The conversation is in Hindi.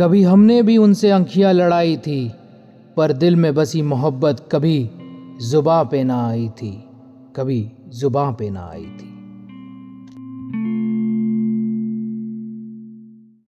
कभी हमने भी उनसे अंखियाँ लड़ाई थी, पर दिल में बसी मोहब्बत कभी ज़ुबां पे ना आई थी।